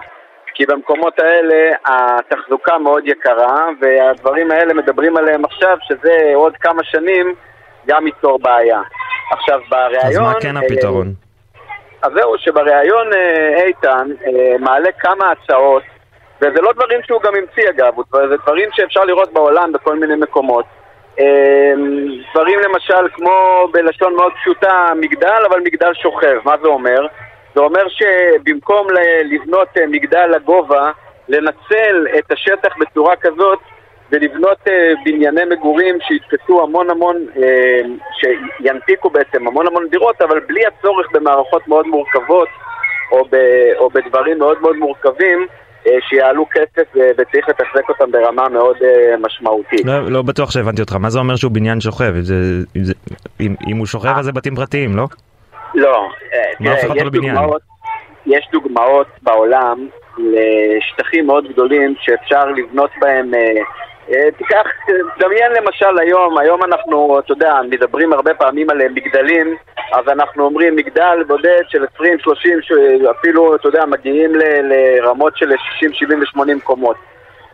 כי במקומות האלה התחזוקה מאוד יקרה, והדברים האלה מדברים עליהם עכשיו, שזה עוד כמה שנים גם ייצור בעיה. עכשיו, ברעיון... אז מה כן הפתרון? אז זהו, שברעיון איתן מעלה כמה הצעות, וזה לא דברים שהוא גם המציא אגב, זה דברים שאפשר לראות בעולם בכל מיני מקומות. דברים למשל כמו בלשון מאוד פשוטה, מגדל, אבל מגדל שוכב. מה זה אומר? זה אומר שבמקום לבנות מגדל לגובה, לנצל את השטח בצורה כזאת ולבנות בנייני מגורים שיתפסו שינפיקו בעצם המון דירות, אבל בלי הצורך במערכות מאוד מורכבות או בדברים מאוד מאוד מורכבים, שיעלו כסף וצריך לתחזק אותם ברמה מאוד משמעותית. לא בטוח שהבנתי אותך. מה זה אומר שהוא בניין שוכב? אם הוא שוכב אז זה בתים פרטיים, לא? לא. יש דוגמאות בעולם לשטחים מאוד גדולים שאפשר לבנות בהם. תיקח, דמיין למשל היום אנחנו, אתה יודע, מדברים הרבה פעמים על מגדלים, אז אנחנו אומרים מגדל בודד של 20-30, אפילו, אתה יודע, מגיעים לרמות של 60-70-80 קומות.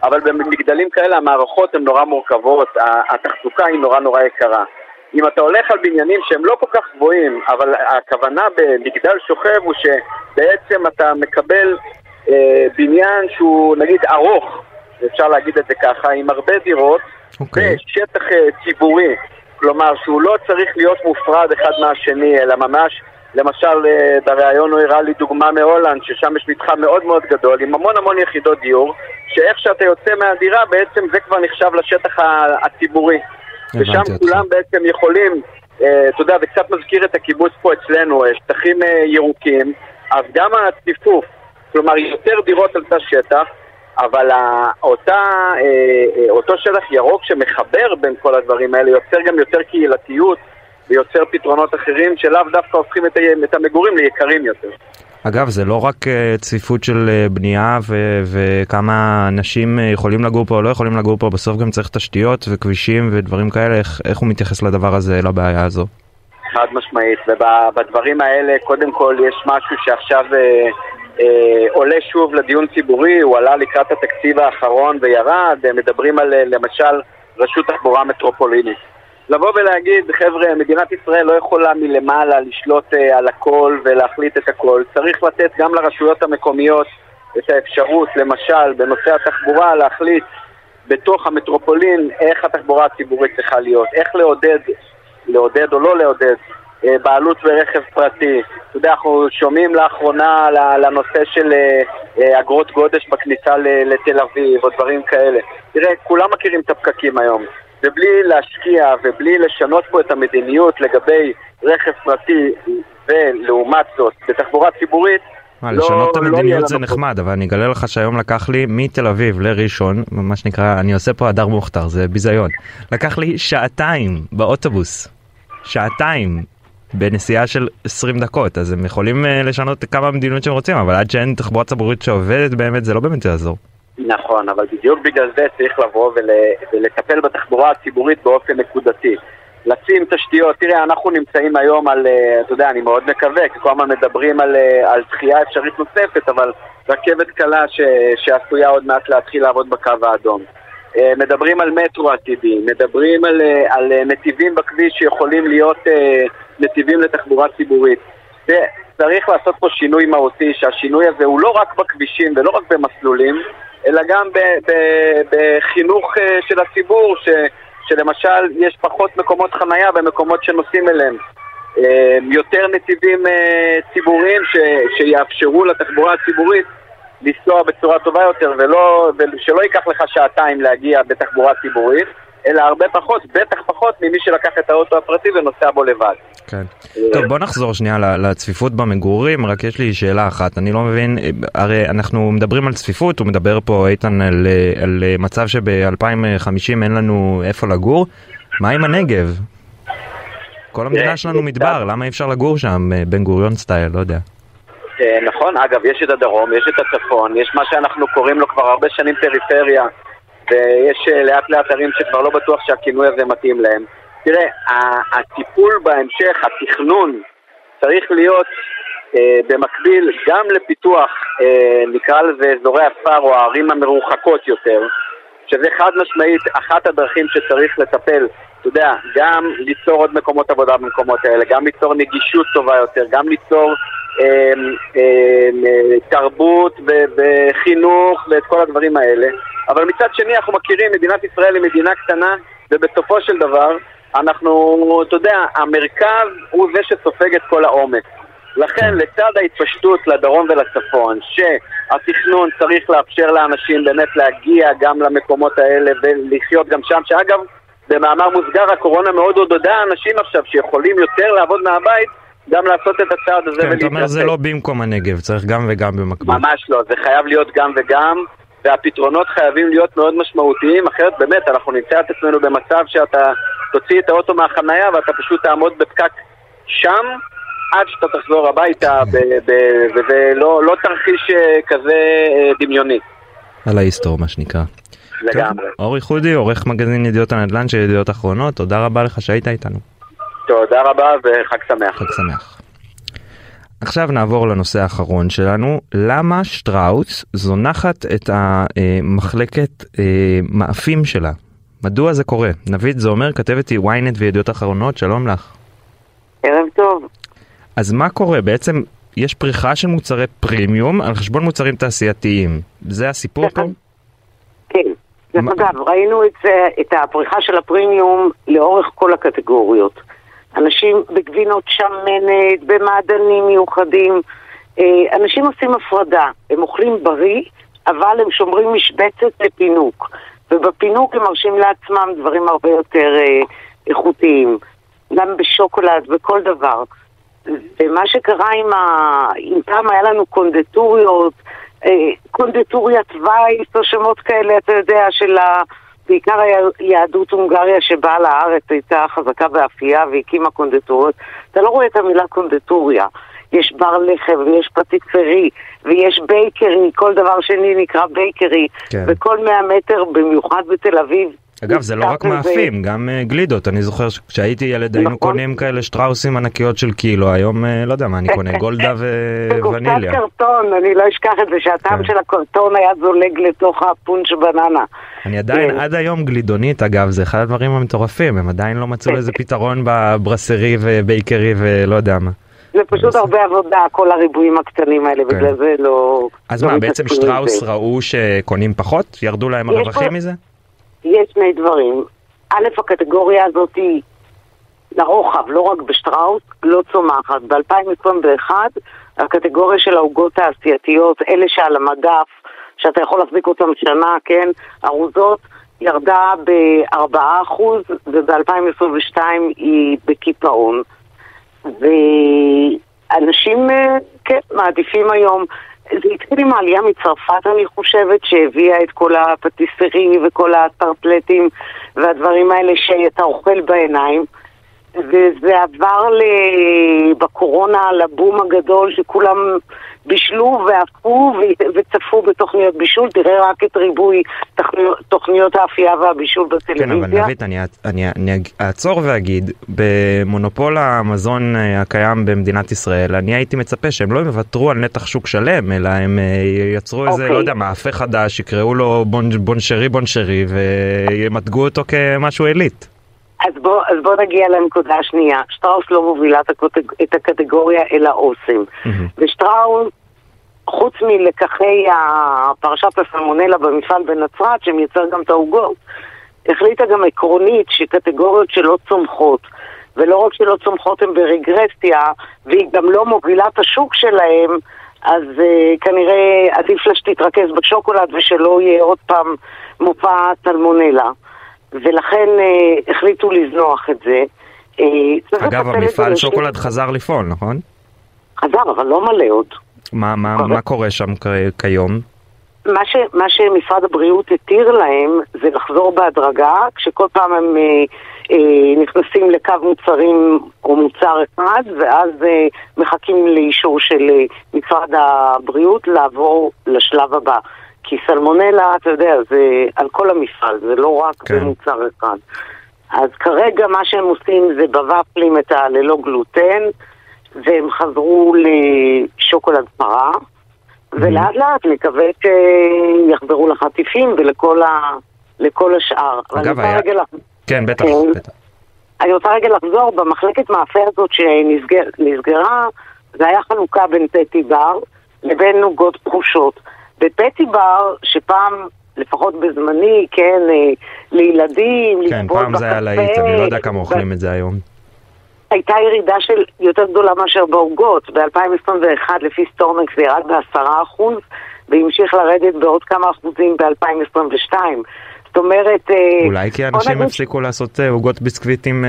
אבל במגדלים כאלה המערכות הן נורא מורכבות, התחזוקה היא נורא יקרה. אם אתה הולך על בניינים שהם לא כל כך גבוהים, אבל הכוונה במגדל שוכב הוא שבעצם אתה מקבל בניין שהוא נגיד ארוך, אפשר להגיד את זה ככה, עם הרבה דירות, בשטח ציבורי. כלומר, שהוא לא צריך להיות מופרד אחד מהשני, אלא ממש, למשל, ברעיון הוא הראה לי דוגמה מהולנד, ששם יש מתחם מאוד מאוד גדול, עם המון יחידות דיור, שאיך שאתה יוצא מהדירה, בעצם זה כבר נחשב לשטח הציבורי. ושם כולם בעצם יכולים, אתה יודע, וקצת מזכיר את הקיבוץ פה אצלנו, שטחים ירוקים, אז גם הציפוף, כלומר, יותר דירות על תא שטח, אבל אותו שטח ירוק שמחבר בין כל הדברים האלה יוצר גם יותר קהילתיות ויוצר פתרונות אחרים שלאו דווקא הופכים את המגורים ליקרים יותר. אגב, זה לא רק צפיפות של בנייה וכמה אנשים יכולים לגור פה או לא יכולים לגור פה, בסוף גם צריך תשתיות וכבישים ודברים כאלה. איך הוא מתייחס לדבר הזה, לבעיה הזו? חד משמעית, ובדברים האלה קודם כל יש משהו שעכשיו עולה שוב לדיון ציבורי, הוא עלה לקראת התקציב האחרון וירד, מדברים על למשל רשות תחבורה מטרופולינית. לבוא ולהגיד, חבר'ה, מדינת ישראל לא יכולה מלמעלה לשלוט על הכל ולהחליט את הכל. צריך לתת גם לרשויות המקומיות את האפשרות, למשל, בנושא התחבורה, להחליט בתוך המטרופולין איך התחבורה הציבורית צריכה להיות, איך לעודד או לא לעודד בעלות ורכב פרטי. אתה יודע, אנחנו שומעים לאחרונה לנושא של אגרות גודש בכניסה לתל אביב או דברים כאלה. תראה, כולם מכירים את הפקקים היום, ובלי להשקיע ובלי לשנות פה את המדיניות לגבי רכב פרטי ולעומת זאת בתחבורה ציבורית, לשנות את המדיניות זה נחמד, אבל אני אגלה לך שהיום לקח לי מתל אביב לראשון, מה שנקרא, אני עושה פה הדר מוכתר, זה ביזיון. לקח לי שעתיים באוטובוס, שעתיים בנסיעה של 20 דקות, אז הם יכולים לשנות כמה מדיניות שהם רוצים, אבל עד שאין תחבורה ציבורית שעובדת באמת, זה לא באמת יעזור. נכון, אבל בדיוק בגלל זה צריך לבוא ולטפל בתחבורה הציבורית באופן נקודתי. לשים תשתיות, תראה, אנחנו נמצאים היום על, אתה יודע, אני מאוד מקווה, כי כל הזמן מדברים על דחייה אפשרית נוספת, אבל רכבת קלה שעשויה עוד מעט להתחיל לעבוד בקו האדום. מדברים על מטרו עתידי, מדברים על נתיבים בכביש שיכולים להיות נתיבים לתחבורה ציבורית. וצריך לעשות פה שינוי מהותי, שהשינוי הזה הוא לא רק בכבישים ולא רק במסלולים, אלא גם בחינוך של הציבור, שלמשל יש פחות מקומות חנייה במקומות שנוסעים אליהם, יותר נתיבים ציבוריים שיאפשרו לתחבורה הציבורית לנסוע בצורה טובה יותר, ושלא ייקח לך שעתיים להגיע בתחבורה ציבורית, אלא הרבה פחות, בטח פחות ממי שלקח את האוטו הפרטי ונוסע בו לבד. כן. טוב, בוא נחזור שנייה לצפיפות במגורים, רק יש לי שאלה אחת, אני לא מבין, הרי אנחנו מדברים על צפיפות, הוא מדבר פה איתן על מצב שב-2050 אין לנו איפה לגור, מה עם הנגב? כל המדינה שלנו מדבר, למה אי אפשר לגור שם, בן גוריון סטייל, לא יודע. נכון, אגב, יש את הדרום, יש את הצפון, יש מה שאנחנו קוראים לו כבר הרבה שנים פריפריה, ויש לאט לאט ערים שכבר לא בטוח שהכינוי הזה מתאים להם. תראה, הטיפול בהמשך, התכנון, צריך להיות במקביל גם לפיתוח, נקרא לזה אזורי הפר או הערים המרוחקות יותר, שזה חד משמעית אחת הדרכים שצריך לטפל, אתה יודע, גם ליצור עוד מקומות עבודה במקומות האלה, גם ליצור נגישות טובה יותר, גם ליצור תרבות וחינוך ואת כל הדברים האלה. אבל מצד שני אנחנו מכירים, מדינת ישראל היא מדינה קטנה, ובסופו של דבר אנחנו, אתה יודע, המרכז הוא זה שסופג את כל העומק. לכן לצד ההתפשטות לדרום ולצפון, שהתכנון צריך לאפשר לאנשים באמת להגיע גם למקומות האלה ולחיות גם שם, שאגב במאמר מוסגר הקורונה מאוד עודדה אנשים עכשיו שיכולים יותר לעבוד מהבית גם לעשות את הצעד הזה. כן, אתה אומר זה לא במקום הנגב, צריך גם וגם במקביל. ממש לא, זה חייב להיות גם וגם, והפתרונות חייבים להיות מאוד משמעותיים, אחרת באמת אנחנו נמצא את עצמנו במצב שאתה תוציא את האוטו מהחנייה ואתה פשוט תעמוד בפקק שם עד שאתה תחזור הביתה, וזה לא תרחיש כזה דמיוני. על ההיסטור, מה שנקרא. לגמרי. אורי חודי, עורך מגזין ידיעות הנדל"ן של ידיעות אחרונות, תודה רבה לך שהיית איתנו. תודה רבה וחג שמח. חג שמח. עכשיו נעבור לנושא האחרון שלנו, למה שטראוס זונחת את המחלקת מאפים שלה? מדוע זה קורה? נבית זה אומר, כתבת היא וויינט וידיעות אחרונות, שלום לך. ערב טוב. אז מה קורה? בעצם יש פריחה של מוצרי פרימיום על חשבון מוצרים תעשייתיים. זה הסיפור פה? כן. אגב, ראינו את הפריחה של הפרימיום לאורך כל הקטגוריות. אנשים בגבינות שמנת, במעדנים מיוחדים, אנשים עושים הפרדה, הם אוכלים בריא, אבל הם שומרים משבצת לפינוק, ובפינוק הם מרשים לעצמם דברים הרבה יותר איכותיים, גם בשוקולד, בכל דבר. ומה שקרה עם פעם היה לנו קונדטוריות, קונדטוריית וייס או שמות כאלה, אתה יודע, של בעיקר יהדות הונגריה שבאה לארץ, הייתה חזקה באפייה והקימה קונדטוריות. אתה לא רואה את המילה קונדטוריה. יש בר לחם ויש פטיסרי ויש בייקרי, כל דבר שני נקרא בייקרי. כן. וכל 100 מטר, במיוחד בתל אביב. אגב, זה לא רק מאפים, גם גלידות. אני זוכר שכשהייתי ילד היינו קונים כאלה שטראוסים ענקיות של קילו, היום לא יודע מה אני קונה, גולדה ווניליה. בקופסת קרטון, אני לא אשכח את זה, שהטעם של הקרטון היה זולג לתוך הפונץ' בננה. אני עדיין, עד היום גלידונית, אגב, זה אחד הדברים המטורפים, הם עדיין לא מצאו איזה פתרון בברסרי ובייקרי ולא יודע מה. זה פשוט הרבה עבודה, כל הריבועים הקטנים האלה, בגלל זה לא... אז מה, בעצם שטראוס ראו שקונים פחות? ירדו להם הרווחים מזה? יש שני דברים. א', הקטגוריה הזאת היא לרוחב, לא רק בשטראוס, לא צומחת. ב-2021 הקטגוריה של העוגות העשייתיות, אלה שעל המדף, שאתה יכול להחזיק אותם שנה, כן, ארוזות, ירדה ב-4% וב-2022 היא בקיפאון. ואנשים כן, מעדיפים היום, זה התחיל עם העלייה מצרפת אני חושבת, שהביאה את כל הפטיסרים וכל הטרפלטים והדברים האלה שאתה אוכל בעיניים, וזה עבר בקורונה לבום הגדול שכולם בישלו והפכו וצפו בתוכניות בישול, תראה רק את ריבוי תוכניות האפייה והבישול בטלוויזיה. כן, אבל נבית, אני אעצור ואגיד, במונופול המזון הקיים במדינת ישראל, אני הייתי מצפה שהם לא יוותרו על נתח שוק שלם, אלא הם יצרו איזה, לא יודע, מאפה חדש, יקראו לו בונשרי בונשרי, ומתגו אותו כמשהו עילית. אז בוא נגיע לנקודה השנייה. שטראוס לא מובילה את הקטגוריה אלא אוסם. ושטראוס, חוץ מלקחי הפרשת הסלמונלה במפעל בנצרת, שמייצר גם את העוגות, החליטה גם עקרונית שקטגוריות שלא צומחות, ולא רק שלא צומחות הן ברגרסיה, והיא גם לא מובילה את השוק שלהם, אז כנראה עדיף לה שתתרכז בשוקולד ושלא יהיה עוד פעם מופע סלמונלה. ולכן החליטו לזנוח את זה. אגב, המפעל שוקולד חזר לפעול, נכון? חזר, אבל לא מלא עוד. מה קורה שם כיום? מה שמשרד הבריאות התיר להם זה לחזור בהדרגה, כשכל פעם הם נכנסים לקו מוצרים או מוצר אחד, ואז מחכים לאישור של משרד הבריאות לעבור לשלב הבא. כי סלמונלה, אתה יודע, זה על כל המפעל, זה לא רק במוצר אחד. אז כרגע מה שהם עושים זה בוואפלים את הללא גלוטן, והם חזרו לשוקולד פרה, ולאט לאט נקווה שיחברו לחטיפים ולכל השאר. אגב, כן, בטח. אני רוצה רגע לחזור, במחלקת מאפה הזאת שנסגרה, זה היה חלוקה בין פטי בר לבין נוגות פחושות. בפטי בר, שפעם, לפחות בזמני, כן, לילדים, כן, פעם זה היה להיט, אני לא יודע כמה אוכלים את זה היום. הייתה ירידה של יותר גדולה מאשר בעוגות. ב-2021, לפי סטורמקס, זה ירד ב10%, והמשיך לרדת בעוד כמה אחוזים ב-2022. זאת אומרת... אולי כי אנשים הפסיקו לעשות עוגות ביסקוויט עם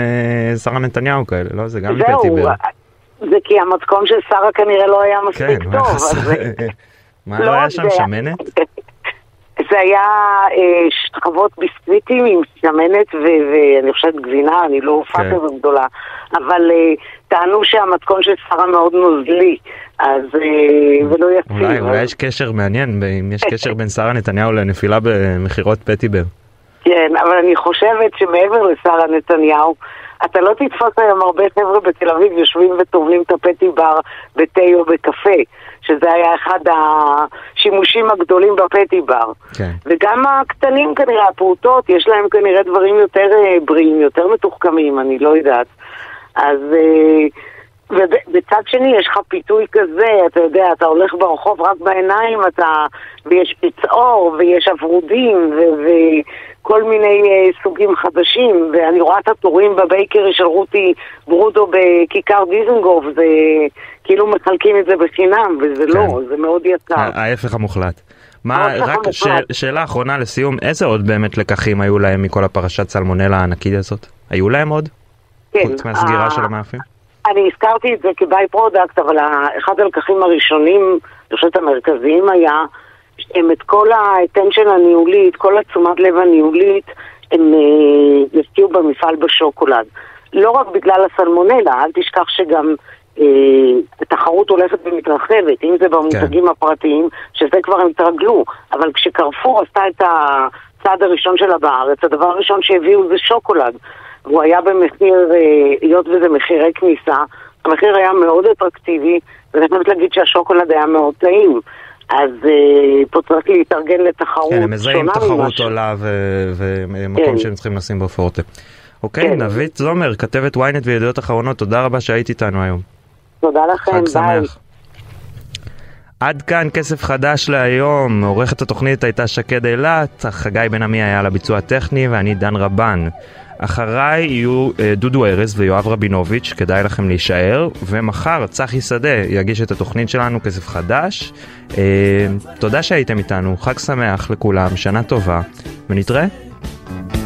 שרה נתניהו כאלה, לא? זה גם מפטי בר. זה כי המתכון של שרה כנראה לא היה מספיק טוב, אז... מה לא היה שם, שמנת? זה היה שכבות ביסקוויטים עם שמנת ואני חושבת גבינה, אני לא הופעה כזו גדולה, אבל טענו שהמתכון של שרה מאוד נוזלי, אז ולא יציב. אולי יש קשר מעניין, אם יש קשר בין שרה נתניהו לנפילה במחירות פטי בר. כן, אבל אני חושבת שמעבר לשרה נתניהו, אתה לא תתפוס היום הרבה חבר'ה בתל אביב יושבים וטובלים את הפטי בר בתי או בקפה, שזה היה אחד השימושים הגדולים בפטי בר. וגם הקטנים כנראה, הפעוטות, יש להם כנראה דברים יותר בריאים, יותר מתוחכמים, אני לא יודעת. אז ובצד שני יש לך פיתוי כזה, אתה יודע, אתה הולך ברחוב רק בעיניים, ויש פצעור ויש עברודים כל מיני סוגים חדשים, ואני רואה את התורים בבייקרי של רותי ברודו בכיכר דיזנגוף, זה כאילו מחלקים את זה בחינם, וזה לא, זה מאוד יקר. ההפך המוחלט. רק שאלה אחרונה לסיום, איזה עוד באמת לקחים היו להם מכל הפרשת סלמונלה הענקית הזאת? היו להם עוד? כן. חוץ מהסגירה של המאפים? אני הזכרתי את זה כביי פרודקט, אבל אחד הלקחים הראשונים, אני חושבת המרכזיים היה... הם את כל האטנשן הניהולית, כל התשומת לב הניהולית, הם יפקיעו במפעל בשוקולד. לא רק בגלל הסלמונלה, אל תשכח שגם התחרות הולכת ומתרחבת, אם זה במותגים הפרטיים, שזה כבר הם תרגלו. אבל כשקרפור עשתה את הצעד הראשון שלה בארץ, הדבר הראשון שהביאו זה שוקולד. הוא היה במחיר, היות וזה מחירי כניסה, המחיר היה מאוד אטרקטיבי, ואני חושבת להגיד שהשוקולד היה מאוד טעים. אז פה צריך להתארגן לתחרות. כן, הם מזהים תחרות עולה ומקום שהם צריכים לשים בו פורטה. אוקיי, נבית זומר, כתבת וויינט וידיעות אחרונות, תודה רבה שהיית איתנו היום. תודה לכם, ביי. עד כאן כסף חדש להיום. עורכת התוכנית הייתה שקד אילת, חגי בן עמי היה לביצוע הטכני ואני דן רבן. אחריי יהיו דודו ערס ויואב רבינוביץ', כדאי לכם להישאר, ומחר צחי שדה יגיש את התוכנית שלנו כסף חדש. תודה שהייתם איתנו, חג שמח לכולם, שנה טובה, ונתראה.